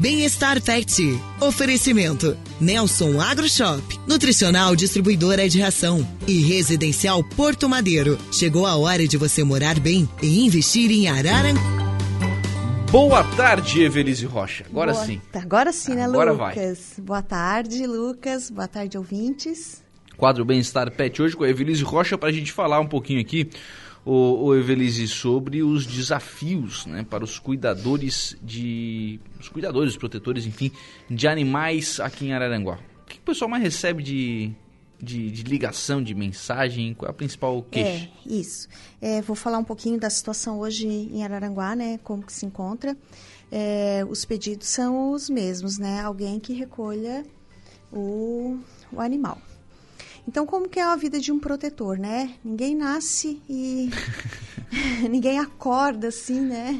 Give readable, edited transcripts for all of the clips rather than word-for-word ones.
Bem-Estar Pet. Oferecimento Nelson AgroShop, Nutricional distribuidora de ração e Residencial Porto Madeiro. Chegou a hora de você morar bem e investir em Araranguá. Boa tarde, Evelise Rocha. Agora boa, sim. Agora sim, né, agora Lucas? Vai. Boa tarde, Lucas. Boa tarde, ouvintes. Quadro Bem-Estar Pet hoje com a Evelise Rocha para a gente falar um pouquinho aqui, o Evelise, sobre os desafios, né, para os protetores, enfim, de animais aqui em Araranguá. O que o pessoal mais recebe de ligação, de mensagem, qual é a principal queixa? Isso. Vou falar um pouquinho da situação hoje em Araranguá, né, como que se encontra. Os pedidos são os mesmos, né, alguém que recolha o animal. Então, como que é a vida de um protetor, né? Ninguém nasce e ninguém acorda assim, né?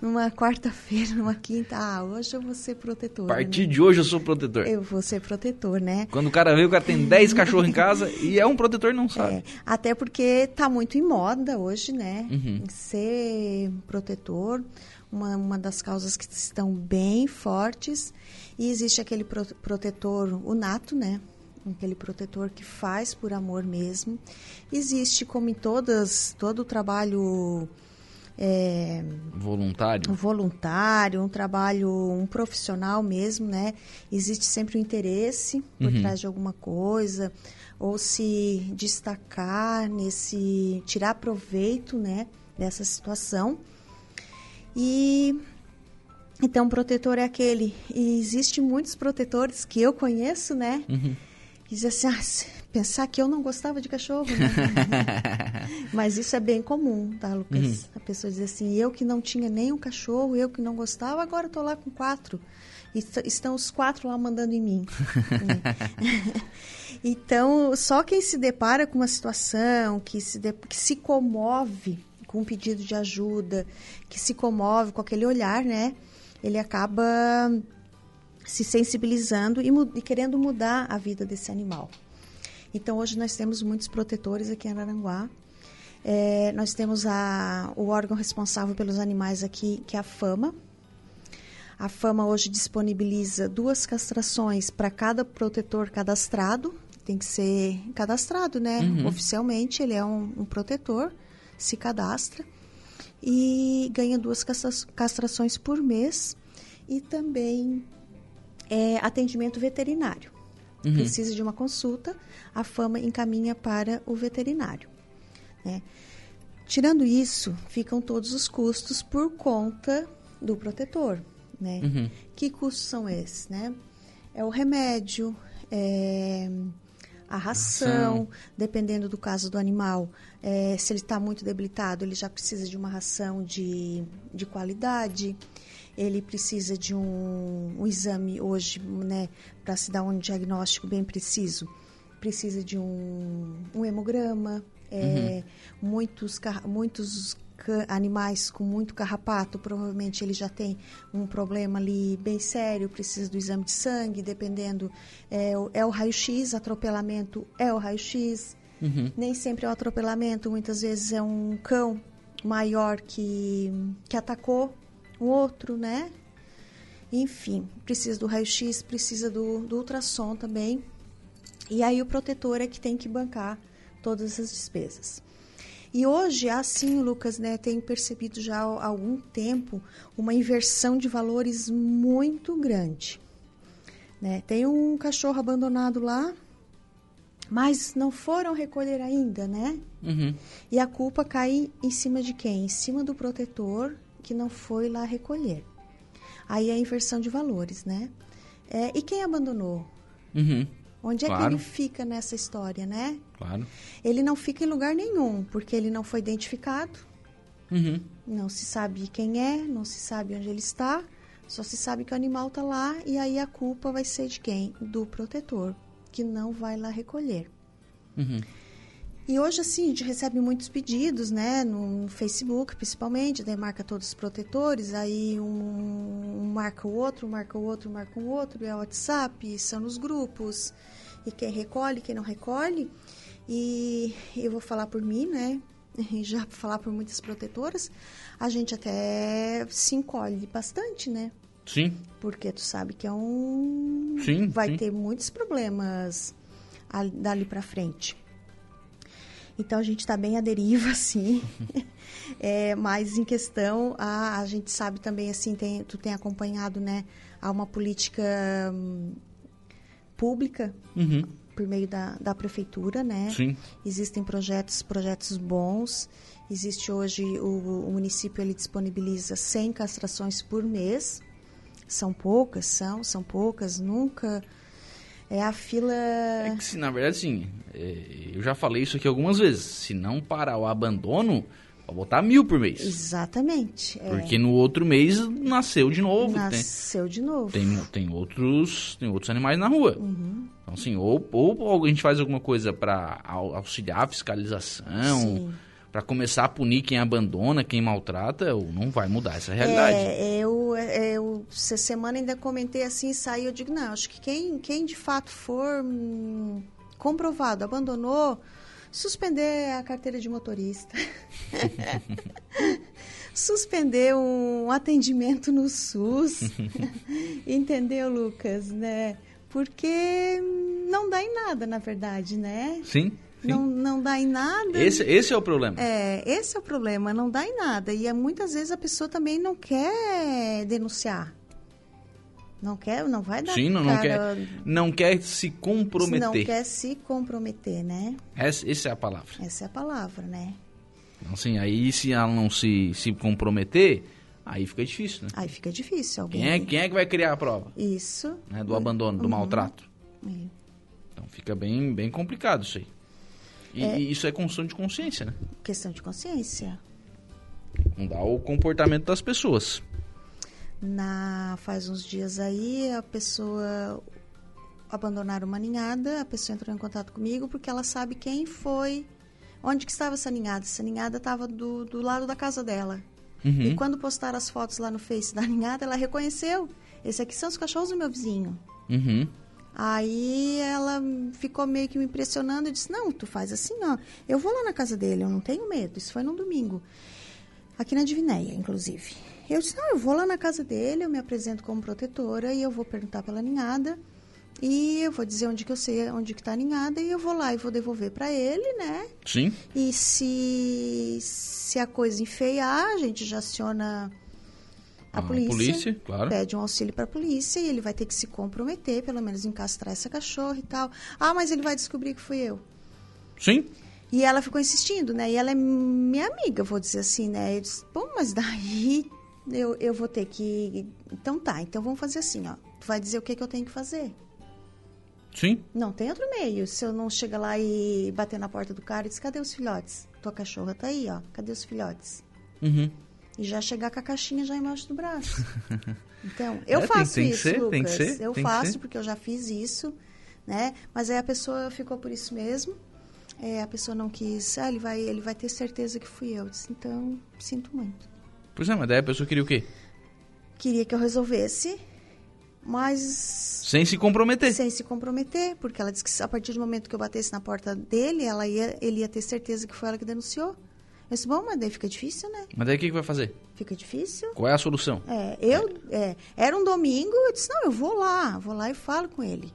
Numa quarta-feira, numa quinta, hoje eu vou ser protetor. A partir de hoje eu sou protetor. Eu vou ser protetor, né? Quando o cara vê, o cara tem 10 cachorros em casa e é um protetor, não sabe. Até porque tá muito em moda hoje, né? Uhum. Ser protetor, uma das causas que estão bem fortes. E existe aquele protetor, o nato, né? Aquele protetor que faz por amor mesmo. Existe, como em todo o trabalho voluntário, um trabalho, um profissional mesmo, né? Existe sempre o interesse por trás de alguma coisa, ou se destacar tirar proveito, né, dessa situação. E então o protetor é aquele, e existe muitos protetores que eu conheço, né? Diz assim, pensar que eu não gostava de cachorro, né? Mas isso é bem comum, tá, Lucas? A pessoa diz assim, eu que não tinha nenhum cachorro, eu que não gostava, agora estou lá com 4. E estão os 4 lá mandando em mim. Então, só quem se depara com uma situação, que se comove com um pedido de ajuda, que se comove com aquele olhar, né? Ele acaba se sensibilizando e querendo mudar a vida desse animal. Então, hoje nós temos muitos protetores aqui em Araranguá. Nós temos o órgão responsável pelos animais aqui, que é a FAMA. A FAMA hoje disponibiliza 2 castrações para cada protetor cadastrado. Tem que ser cadastrado, né? Oficialmente, ele é um protetor, se cadastra e ganha 2 castrações por mês. E também atendimento veterinário. Precisa de uma consulta, a FAMA encaminha para o veterinário, né? Tirando isso, ficam todos os custos por conta do protetor, né? Que custos são esses, né? É o remédio, a ração, dependendo do caso do animal. Se ele está muito debilitado, ele já precisa de uma ração de qualidade. Ele precisa de um exame hoje, né, para se dar um diagnóstico bem preciso. Precisa de um hemograma, muitos animais com muito carrapato, provavelmente ele já tem um problema ali bem sério, precisa do exame de sangue, dependendo, o raio-x, atropelamento é o raio-x, nem sempre é o atropelamento, muitas vezes é um cão maior que atacou um outro, né? Enfim, precisa do raio-x, precisa do ultrassom também. E aí o protetor é que tem que bancar todas as despesas. E hoje, assim, Lucas, né, tem percebido já há algum tempo uma inversão de valores muito grande, né? Tem um cachorro abandonado lá, mas não foram recolher ainda, né? E a culpa cai em cima de quem? Em cima do protetor que não foi lá recolher. Aí é a inversão de valores, né? E quem abandonou? Onde é que ele fica nessa história, né? Ele não fica em lugar nenhum, porque ele não foi identificado, não se sabe quem é, não se sabe onde ele está, só se sabe que o animal está lá, e aí a culpa vai ser de quem? Do protetor, que não vai lá recolher. E hoje, assim, a gente recebe muitos pedidos, né, no Facebook, principalmente, daí marca todos os protetores, aí um marca o outro, marca o outro, é o WhatsApp, são nos grupos, e quem recolhe, quem não recolhe, e eu vou falar por mim, né, e já falar por muitas protetoras, a gente até se encolhe bastante, né, Sim. Porque tu sabe que é um... Sim, vai sim. ter muitos problemas dali pra frente. Então, a gente está bem à deriva, assim. Mas, em questão, a gente sabe também, assim, tu tem acompanhado, né? Há uma política pública, uhum. por meio da prefeitura, né? Sim. Existem projetos bons. Existe hoje, o município, ele disponibiliza 100 castrações por mês. São poucas, nunca... É a fila... É que, se, na verdade, sim, eu já falei isso aqui algumas vezes. Se não parar o abandono, vai botar 1.000 por mês. Exatamente. Porque no outro mês nasceu de novo. Tem outros animais na rua. Uhum. Então, assim, ou a gente faz alguma coisa para auxiliar a fiscalização, para começar a punir quem abandona, quem maltrata, ou não vai mudar essa realidade. Eu essa semana ainda comentei assim, saí, eu digo, não, acho que quem de fato for comprovado, abandonou, suspender a carteira de motorista, suspender um atendimento no SUS, entendeu, Lucas, né? Porque não dá em nada, na verdade, né? Sim. Não dá em nada. Esse é o problema. Esse é o problema, não dá em nada. E muitas vezes a pessoa também não quer denunciar. Não vai dar. Sim, não quer se comprometer. Não quer se comprometer, né? Essa é a palavra. Essa é a palavra, né? Assim, aí se ela não se comprometer, aí fica difícil, né? Aí fica difícil. Quem é que vai criar a prova? Isso. Né? Do abandono, do maltrato. É. Então fica bem, bem complicado isso aí. E isso é questão de consciência, né? Questão de consciência. Mudar o comportamento das pessoas. Faz uns dias aí, a pessoa abandonaram uma ninhada, a pessoa entrou em contato comigo porque ela sabe quem foi, onde que estava essa ninhada. Essa ninhada estava do lado da casa dela. Uhum. E quando postaram as fotos lá no Face da ninhada, ela reconheceu. Esses aqui são os cachorros do meu vizinho. Uhum. Aí ela ficou meio que me impressionando e disse, não, tu faz assim, ó, eu vou lá na casa dele, eu não tenho medo. Isso foi num domingo, aqui na Divinéia, inclusive. Eu disse, não, eu vou lá na casa dele, eu me apresento como protetora e eu vou perguntar pela ninhada e eu vou dizer onde que eu sei, onde que tá a ninhada e eu vou lá e vou devolver para ele, né? Sim. E se a coisa enfeiar, a gente já aciona... A polícia, claro. Pede um auxílio para a polícia e ele vai ter que se comprometer, pelo menos, em castrar essa cachorra e tal. Ah, mas ele vai descobrir que fui eu. Sim. E ela ficou insistindo, né? E ela é minha amiga, vou dizer assim, né? Eu disse, bom, mas daí eu vou ter que... Então tá, então vamos fazer assim, ó. Tu vai dizer o que eu tenho que fazer. Sim. Não tem outro meio. Se eu não chegar lá e bater na porta do cara e dizer, cadê os filhotes? Tua cachorra tá aí, ó. Cadê os filhotes? Uhum. E já chegar com a caixinha já embaixo do braço. Então, eu faço isso, Lucas. Tem que ser, eu faço, porque eu já fiz isso, né? Mas aí a pessoa ficou por isso mesmo. A pessoa não quis... Ah, ele vai ter certeza que fui eu. Disse, então, sinto muito. Pois é, mas daí a pessoa queria o quê? Queria que eu resolvesse, mas... Sem se comprometer. Sem se comprometer, porque ela disse que a partir do momento que eu batesse na porta dele, ele ia ter certeza que foi ela que denunciou. Mas, bom, mas daí fica difícil, né? Mas daí o que vai fazer? Fica difícil. Qual é a solução? Era um domingo, eu disse, não, eu vou lá e falo com ele.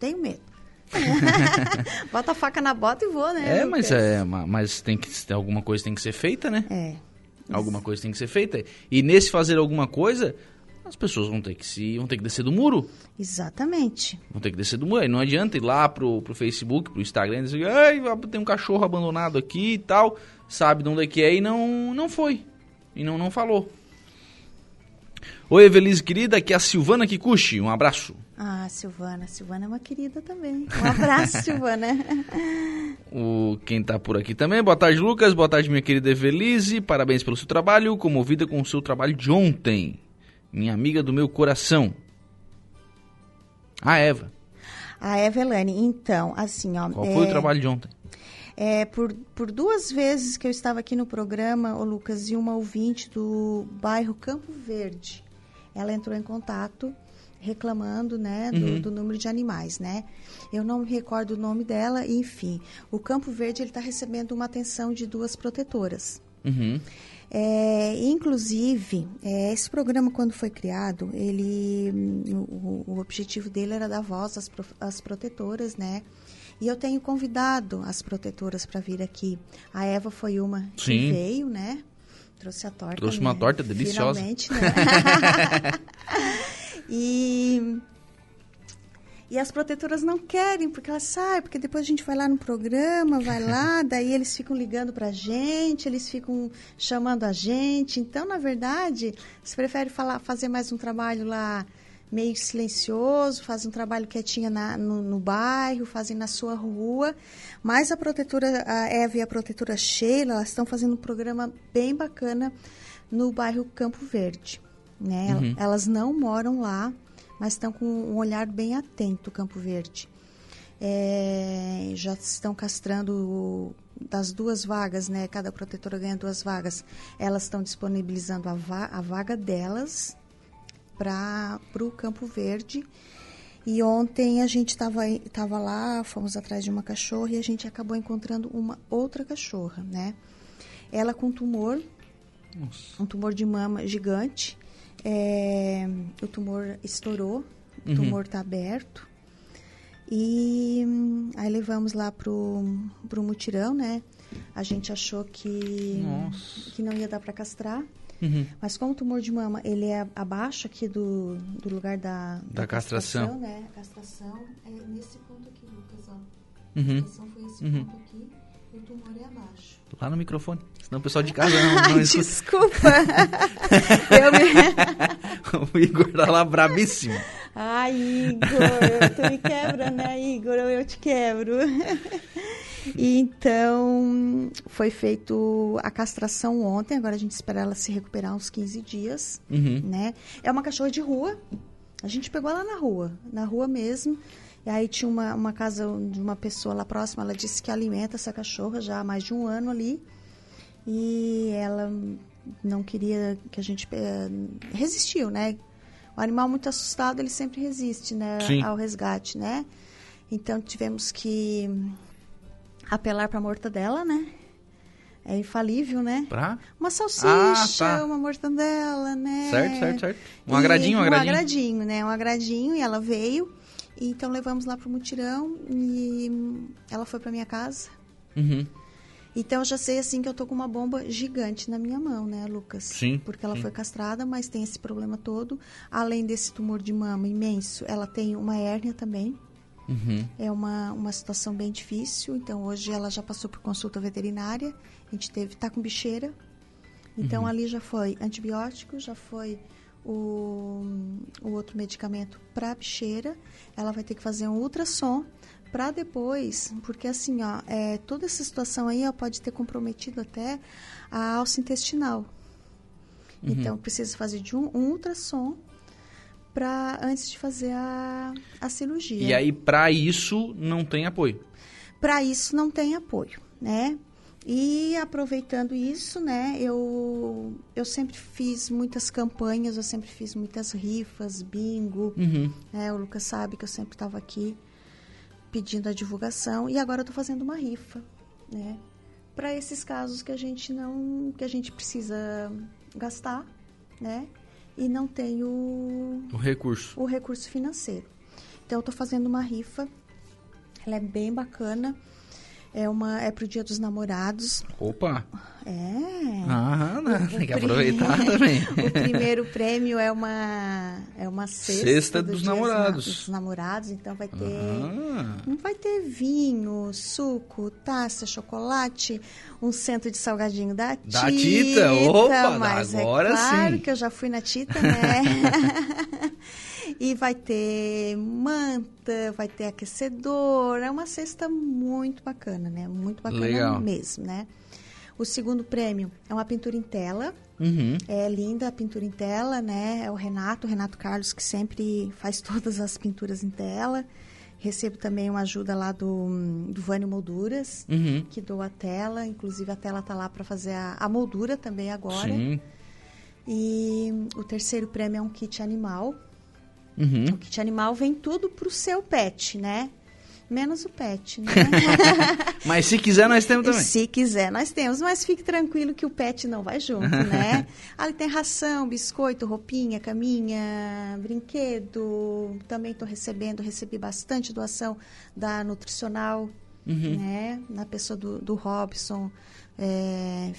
Tenho medo. Bota a faca na bota e vou, né? Mas alguma coisa tem que ser feita, né? Alguma coisa tem que ser feita. E nesse fazer alguma coisa, as pessoas vão ter que descer do muro. Exatamente. Vão ter que descer do muro. E não adianta ir lá pro Facebook, pro Instagram, dizer, ai, tem um cachorro abandonado aqui e tal... Sabe de onde é que é e não foi. E não falou. Oi, Evelise, querida, aqui é a Silvana Kikuchi. Um abraço. Ah, Silvana. Silvana é uma querida também. Um abraço, Silvana. Quem tá por aqui também. Boa tarde, Lucas. Boa tarde, minha querida Evelise. Parabéns pelo seu trabalho. Comovida com o seu trabalho de ontem. Minha amiga do meu coração. A Eva. A Eva Elane. Então, assim, ó... Qual foi o trabalho de ontem? Por duas vezes que eu estava aqui no programa, o Lucas, e uma ouvinte do bairro Campo Verde, ela entrou em contato reclamando, né, do número de animais, né? Eu não me recordo o nome dela, enfim. O Campo Verde, ele está recebendo uma atenção de duas protetoras. Uhum. Inclusive, esse programa, quando foi criado, o objetivo dele era dar voz às protetoras, né? E eu tenho convidado as protetoras para vir aqui. A Eva foi uma Sim. que veio, né? Trouxe a torta. Trouxe uma torta deliciosa. Finalmente, né? E as protetoras não querem, porque elas saem, porque depois a gente vai lá no programa, daí eles ficam ligando pra gente, eles ficam chamando a gente. Então, na verdade, se prefere fazer mais um trabalho lá meio silencioso, fazem um trabalho quietinha no bairro, fazem na sua rua. Mas a protetora a Eva e a protetora Sheila, elas estão fazendo um programa bem bacana no bairro Campo Verde. Né? Uhum. Elas não moram lá, mas estão com um olhar bem atento, Campo Verde. Já estão castrando das 2 vagas, né? Cada protetora ganha 2 vagas. Elas estão disponibilizando a vaga delas para o Campo Verde. E ontem a gente estava lá, fomos atrás de uma cachorra e a gente acabou encontrando uma outra cachorra, né? Ela com tumor, Nossa. Um tumor de mama gigante. O tumor estourou, o tumor está aberto. E aí levamos lá pro mutirão, né? A gente achou que não ia dar para castrar. Uhum. Mas como o tumor de mama, ele é abaixo aqui do lugar da castração, né? A castração é nesse ponto aqui, Lucas, ó. Uhum. A castração foi esse ponto aqui. O tumor é abaixo. Lá no microfone, senão o pessoal de casa não escuta. Desculpa. O Igor tá lá brabíssimo. Ai, Igor, tu me quebra, né, Igor? Eu te quebro. E então, foi feito a castração ontem, agora a gente espera ela se recuperar uns 15 dias, né? É uma cachorra de rua, a gente pegou ela na rua mesmo. E aí tinha uma casa de uma pessoa lá próxima, ela disse que alimenta essa cachorra já há mais de 1 ano ali. E ela não queria que a gente... resistiu, né? O animal muito assustado, ele sempre resiste, né, ao resgate, né? Então tivemos que apelar para a mortadela, né? É infalível, né? Pra? Uma salsicha, uma mortadela, né? Certo. Um agradinho. Um agradinho, e ela veio. Então, levamos lá pro mutirão e ela foi pra minha casa. Uhum. Então, eu já sei, assim, que eu tô com uma bomba gigante na minha mão, né, Lucas? Sim. Porque ela foi castrada, mas tem esse problema todo. Além desse tumor de mama imenso, ela tem uma hérnia também. Uhum. É uma situação bem difícil. Então, hoje ela já passou por consulta veterinária. A gente tá com bicheira. Então, ali já foi antibiótico, já foi... O outro medicamento para bicheira, ela vai ter que fazer um ultrassom para depois, porque assim, ó, toda essa situação aí, ó, pode ter comprometido até a alça intestinal. Então, precisa fazer de um ultrassom para antes de fazer a cirurgia. E aí, para isso, não tem apoio? Para isso, não tem apoio, né? E aproveitando isso, né, eu sempre fiz muitas campanhas, eu sempre fiz muitas rifas, bingo, né, o Lucas sabe que eu sempre estava aqui pedindo a divulgação, e agora eu estou fazendo uma rifa, né, para esses casos que a gente precisa gastar, né, e não tem o recurso financeiro. Então, eu estou fazendo uma rifa, ela é bem bacana. É pro Dia dos Namorados. Opa! Tem que aproveitar também. O primeiro prêmio é uma cesta dos namorados. Dos namorados, então vai ter... Não vai ter vinho, suco, taça, chocolate, um cento de salgadinho da Tita. Opa, mas agora sim. Claro que eu já fui na Tita, né? E vai ter manta, vai ter aquecedor, é uma cesta muito bacana, né? Muito bacana Legal. Mesmo, né? O segundo prêmio é uma pintura em tela, é linda a pintura em tela, né? É o Renato Carlos, que sempre faz todas as pinturas em tela. Recebo também uma ajuda lá do Vânio Molduras, que doa a tela, inclusive a tela tá lá para fazer a moldura também agora. Sim. E o terceiro prêmio é um kit animal. O kit animal vem tudo pro seu pet, né? Menos o pet, né? Mas se quiser, nós temos também. Se quiser, nós temos. Mas fique tranquilo que o pet não vai junto, né? Ali tem ração, biscoito, roupinha, caminha, brinquedo. Também estou recebi bastante doação da Nutricional, né? Na pessoa do Robson.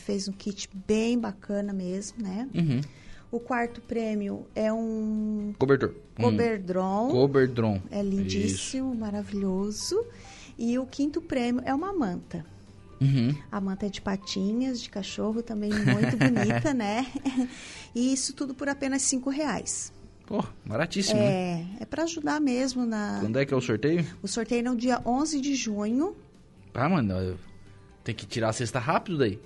Fez um kit bem bacana mesmo, né? Uhum. O quarto prêmio é um... Coberdrom. Coberdrom. É lindíssimo, isso. Maravilhoso. E o quinto prêmio é uma manta. Uhum. A manta é de patinhas, de cachorro, também muito bonita, né? E isso tudo por apenas R$5. Pô, baratíssimo, né? É pra ajudar mesmo na... Quando é que é o sorteio? O sorteio é no dia 11 de junho. Ah, mano, tem que tirar a cesta rápido daí.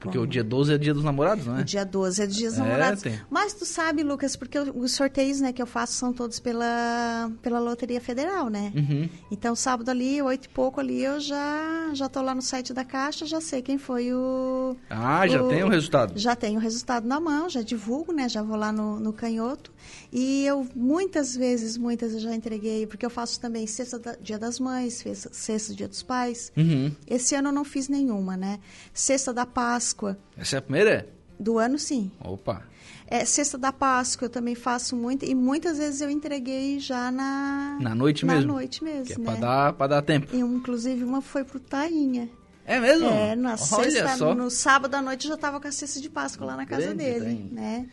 Porque o dia 12 é o dia dos namorados, não é? O dia 12 é o dia dos namorados. Tem. Mas tu sabe, Lucas, porque os sorteios, né, que eu faço são todos pela Loteria Federal, né? Uhum. Então, sábado ali, 8 e pouco ali, eu já tô lá no site da Caixa, já sei quem foi o... Ah, já tem o resultado. Já tenho o resultado na mão, já divulgo, né? Já vou lá no canhoto. E eu, muitas vezes, eu já entreguei, porque eu faço também sexta Dia das Mães, sexta Dia dos Pais. Uhum. Esse ano eu não fiz nenhuma, né? Sexta da Páscoa. Essa é a primeira? Do ano, sim. Opa! Sexta da Páscoa eu também faço muito, e muitas vezes eu entreguei já na noite mesmo. Na noite mesmo, que é, né? Pra dar tempo. E, inclusive, uma foi pro Tainha. É mesmo? É, no sábado à noite eu já tava com a cesta de Páscoa lá na casa dele, Tainha, né?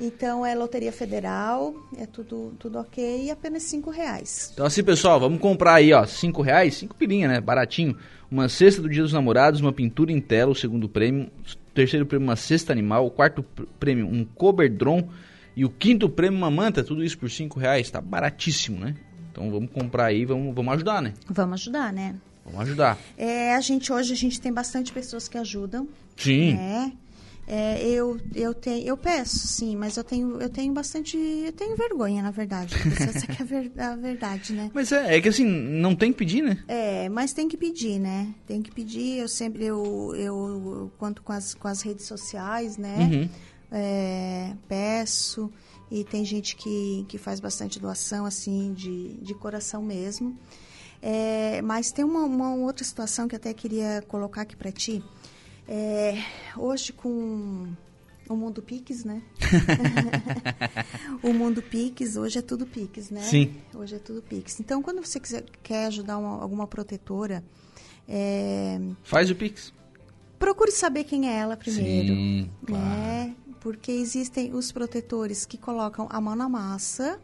Então, é Loteria Federal, é tudo ok, e apenas R$5. Então, assim, pessoal, vamos comprar aí, ó, R$5, 5 pilinha, né, baratinho. Uma cesta do Dia dos Namorados, uma pintura em tela, o segundo prêmio. O terceiro prêmio, uma cesta animal. O quarto prêmio, um Coberdrom. E o quinto prêmio, uma manta. Tudo isso por R$5, tá baratíssimo, né? Então, vamos comprar aí, vamos ajudar, né? Vamos ajudar, né? Vamos ajudar. Hoje a gente tem bastante pessoas que ajudam. Sim. Né? Eu peço, sim, mas eu tenho bastante... Eu tenho vergonha, na verdade. Essa que é a verdade, né? Mas é que assim, não tem que pedir, né? É, mas tem que pedir, né? Tem que pedir. Eu sempre... Eu conto com as redes sociais, né? Uhum. Peço. E tem gente que faz bastante doação, assim, de coração mesmo. Mas tem uma outra situação que eu até queria colocar aqui pra ti. Hoje com o mundo Pix, né? O mundo Pix, hoje é tudo Pix, né? Sim. Hoje é tudo Pix. Então, quando você quer ajudar alguma protetora... Faz o Pix. Procure saber quem é ela primeiro. Sim, claro. Né? Porque existem os protetores que colocam a mão na massa,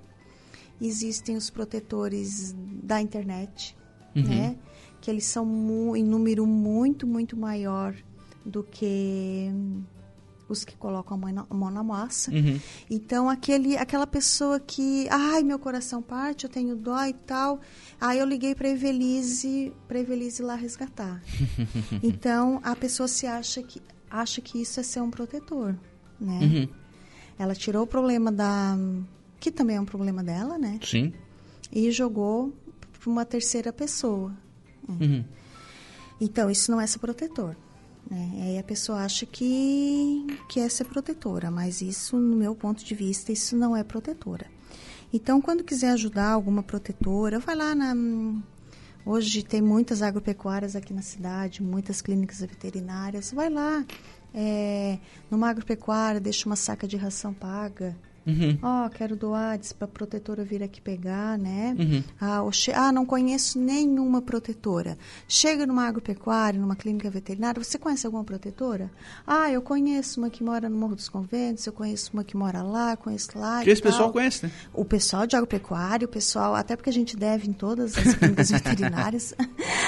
existem os protetores da internet, uhum, né? Que eles são em número muito, muito maior do que os que colocam a mão na massa. Uhum. Então, aquela pessoa que... Ai, meu coração parte, eu tenho dó e tal. Aí eu liguei para Evelise lá resgatar. Então, a pessoa se acha que isso é ser um protetor, né? Uhum. Ela tirou o problema que também é um problema dela, né? Sim. E jogou para uma terceira pessoa. Uhum. Então, isso não é ser protetor. Aí a pessoa acha que é ser protetora, mas isso, no meu ponto de vista, isso não é protetora. Então, quando quiser ajudar alguma protetora, vai lá na... Hoje tem muitas agropecuárias aqui na cidade, muitas clínicas veterinárias. Vai lá, numa agropecuária, deixa uma saca de ração paga. Uhum. Quero doar, diz para a protetora vir aqui pegar, né? Uhum. Não conheço nenhuma protetora. Chega numa agropecuária, numa clínica veterinária, você conhece alguma protetora? Eu conheço uma que mora no Morro dos Conventos, eu conheço uma que mora lá, conheço lá. Que esse tal. Pessoal conhece, né? O pessoal de agropecuária, o pessoal, até porque a gente deve em todas as clínicas veterinárias,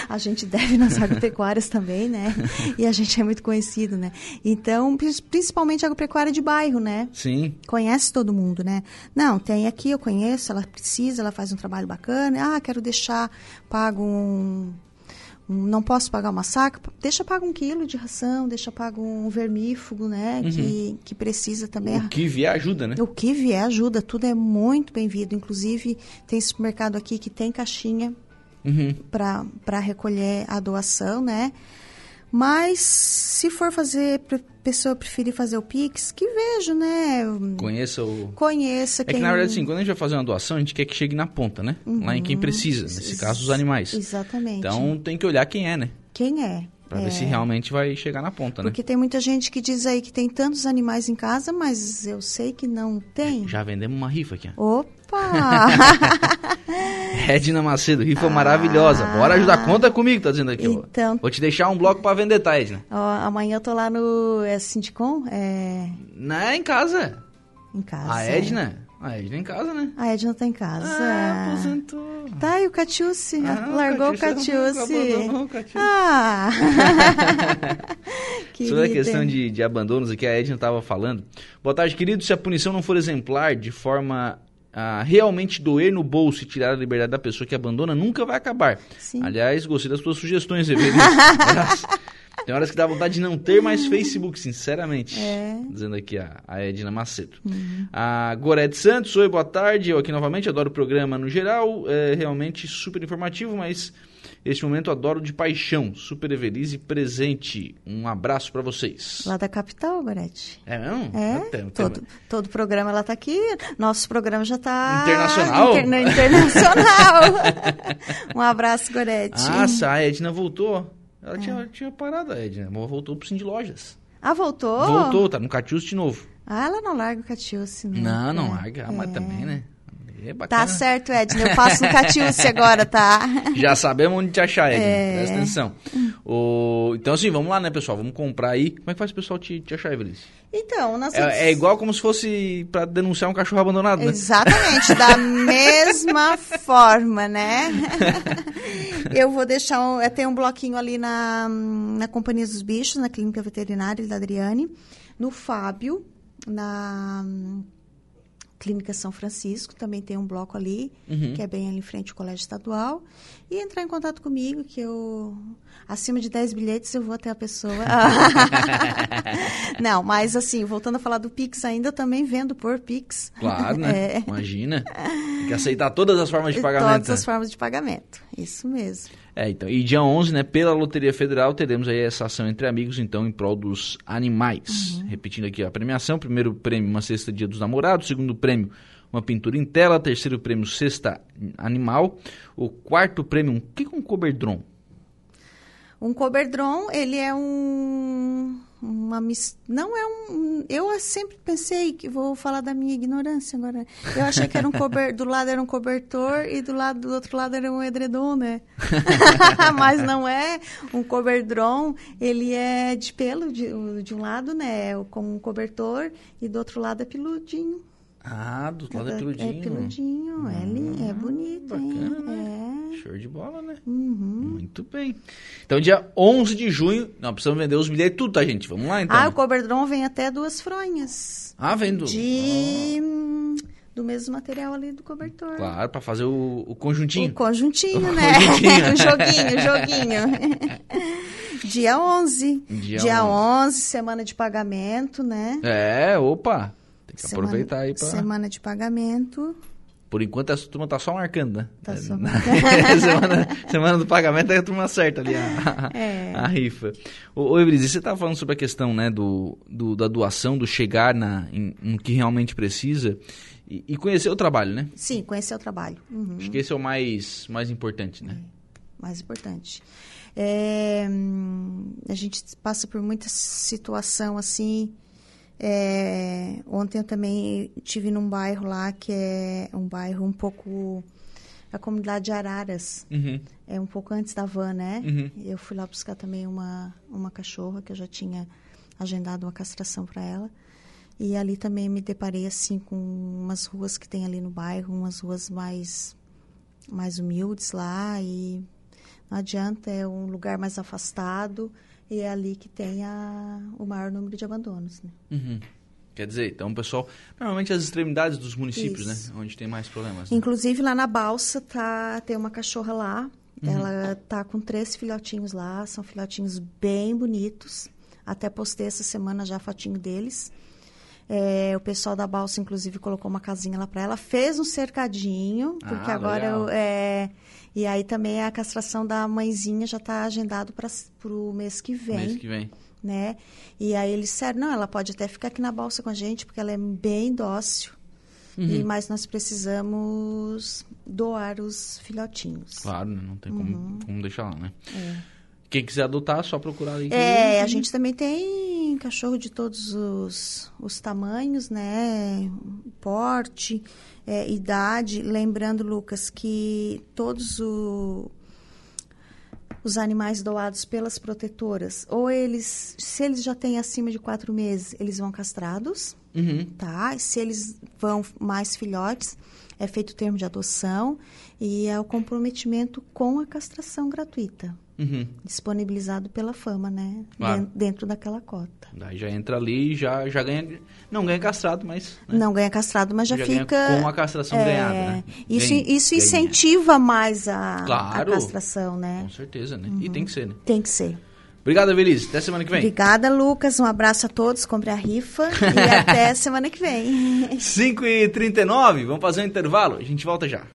a gente deve nas agropecuárias também, né? E a gente é muito conhecido, né? Então, principalmente agropecuária de bairro, né? Sim. Conhece todo mundo, né? Não, tem aqui, eu conheço, ela precisa, ela faz um trabalho bacana. Quero deixar pago não posso pagar uma saca, deixa pago 1 quilo de ração, deixa pago um vermífugo, né? Uhum. Que precisa também. O que vier ajuda, né? O que vier ajuda, tudo é muito bem-vindo. Inclusive, tem supermercado aqui que tem caixinha, uhum, para recolher a doação, né? Mas se for fazer, pessoa preferir fazer o Pix, que vejo, né? Conheça quem... É que na verdade, assim, quando a gente vai fazer uma doação, a gente quer que chegue na ponta, né? Uhum. Lá em quem precisa, nesse caso, os animais. Exatamente. Então, tem que olhar quem é, né? Quem é. Pra ver se realmente vai chegar na ponta, né? Porque tem muita gente que diz aí que tem tantos animais em casa, mas eu sei que não tem. Já vendemos uma rifa aqui, ó. Opa! Edna Macedo, rifa maravilhosa. Bora ajudar, conta comigo, tá dizendo aqui. Então, vou te deixar um bloco pra vender, tá, Edna? Ó, amanhã eu tô lá no Sindicom, Não, é em casa. Em casa. A Edna? A Edna em casa, né? A Edna tá em casa. Ah, aposentou. Tá, e o Catiússe? Largou o Catiússe. Ah! Sobre a questão de abandonos aqui, a Edna tava falando. Boa tarde, querido. Se a punição não for exemplar, de forma... realmente doer no bolso e tirar a liberdade da pessoa que abandona nunca vai acabar. Sim. Aliás, gostei das suas sugestões, Evelise. Tem horas que dá vontade de não ter mais Facebook, sinceramente. Dizendo aqui a Edna Macedo. A Gorete Santos, oi, boa tarde. Eu aqui novamente, adoro o programa no geral. É realmente super informativo, mas este momento adoro de paixão. Super Evelise presente. Um abraço pra vocês. Lá da capital, Gorete. É mesmo? É. Todo programa ela tá aqui. Nosso programa já tá... Internacional? Internacional. Um abraço, Gorete. Nossa, a Edna voltou. Ela tinha parado, a Edna. Mas voltou pro Sim de Lojas. Ah, voltou? Voltou, tá no Catiússe de novo. Ah, ela não larga o Catiússe, né? Não larga. Mas também, né? É bacana. Tá certo, Edna. Eu passo no Catiússe agora, tá? Já sabemos onde te achar, Edna. Presta atenção. Então, assim, vamos lá, né, pessoal? Vamos comprar aí. Como é que faz o pessoal te achar, Evelise? Então, nós temos... é igual como se fosse pra denunciar um cachorro abandonado, né? Exatamente. Da mesma forma, né? Eu vou deixar... tem um bloquinho ali na Companhia dos Bichos, na Clínica Veterinária da Adriane. No Fábio, na... Clínica São Francisco, também tem um bloco ali, que é bem ali em frente ao Colégio Estadual. E entrar em contato comigo, que eu... acima de 10 bilhetes eu vou até a pessoa. Não, mas assim, voltando a falar do Pix ainda, eu também vendo por Pix. Claro, né? Imagina. Tem que aceitar todas as formas de pagamento. Todas as formas de pagamento, isso mesmo. Então, e dia 11, né, pela Loteria Federal, teremos aí essa ação entre amigos, então, em prol dos animais. Repetindo aqui a premiação, primeiro prêmio, uma cesta Dia dos Namorados, segundo prêmio, uma pintura em tela, terceiro prêmio, cesta animal, o quarto prêmio, o que é um Coberdrom? Um Coberdrom, ele é eu sempre pensei que... vou falar da minha ignorância agora. Eu achei que era do lado era um cobertor e do outro lado era um edredom, né? Mas não é. Um Coberdrom, ele é de pelo de um lado, né? Como um cobertor, e do outro lado é peludinho. Ah, do outro lado é peludinho. É peludinho, é bonito, bacana, hein? Né? Show de bola, né? Muito bem. Então, dia 11 de junho, nós precisamos vender os bilhetes tudo, tá, gente? Vamos lá, então. O Coberdrom vem até 2 fronhas. Ah, vem do mesmo material ali do cobertor. Claro, pra fazer o conjuntinho. O conjuntinho, né? O joguinho. Dia 11. Dia 11, semana de pagamento, né? Tem que aproveitar aí pra... semana de pagamento... Por enquanto, a turma tá só marcando, né? Tá só marcando. semana do pagamento, aí a turma acerta ali a rifa. Ô, Evelise, você estava falando sobre a questão, né, da doação, do chegar no que realmente precisa e conhecer o trabalho, né? Sim, conhecer o trabalho. Acho que esse é o mais importante, né? Mais importante. A gente passa por muita situação assim... ontem eu também estive num bairro lá, que é um bairro um pouco... a comunidade de Araras. É um pouco antes da van, né? Eu fui lá buscar também uma cachorra, que eu já tinha agendado uma castração para ela. E ali também me deparei, assim, com umas ruas que tem ali no bairro, umas ruas mais humildes lá. E não adianta, é um lugar mais afastado. E é ali que tem o maior número de abandonos, né? Quer dizer, então, pessoal, normalmente as extremidades dos municípios, isso, né? Onde tem mais problemas. Né? Inclusive, lá na Balsa tem uma cachorra lá. Ela tá com 3 filhotinhos lá. São filhotinhos bem bonitos. Até postei essa semana já a fotinho deles. O pessoal da Balsa, inclusive, colocou uma casinha lá para ela. Fez um cercadinho, porque agora... E aí também a castração da mãezinha já está agendado para o mês que vem. Mês que vem. Né? E aí eles disseram, não, ela pode até ficar aqui na Balsa com a gente, porque ela é bem dócil. Uhum. Mas nós precisamos doar os filhotinhos. Claro, não tem como deixar lá, né? Quem quiser adotar, é só procurar ali. A gente também tem cachorro de todos os tamanhos, né? Porte, idade. Lembrando, Lucas, que todos os animais doados pelas protetoras, se eles já têm acima de 4 meses, eles vão castrados, tá? E se eles vão mais filhotes, é feito o termo de adoção e é o comprometimento com a castração gratuita. Disponibilizado pela FAMA, né? Claro. Dentro daquela cota. Daí já entra ali e já ganha... Não ganha castrado, mas... Né? Não ganha castrado, mas já fica... Com a castração ganhada, né? Isso incentiva mais a castração, né? Com certeza, né? E tem que ser, né? Tem que ser. Obrigado, Evelise. Até semana que vem. Obrigada, Lucas. Um abraço a todos. Compre a rifa. E até semana que vem. 5h39. Vamos fazer um intervalo. A gente volta já.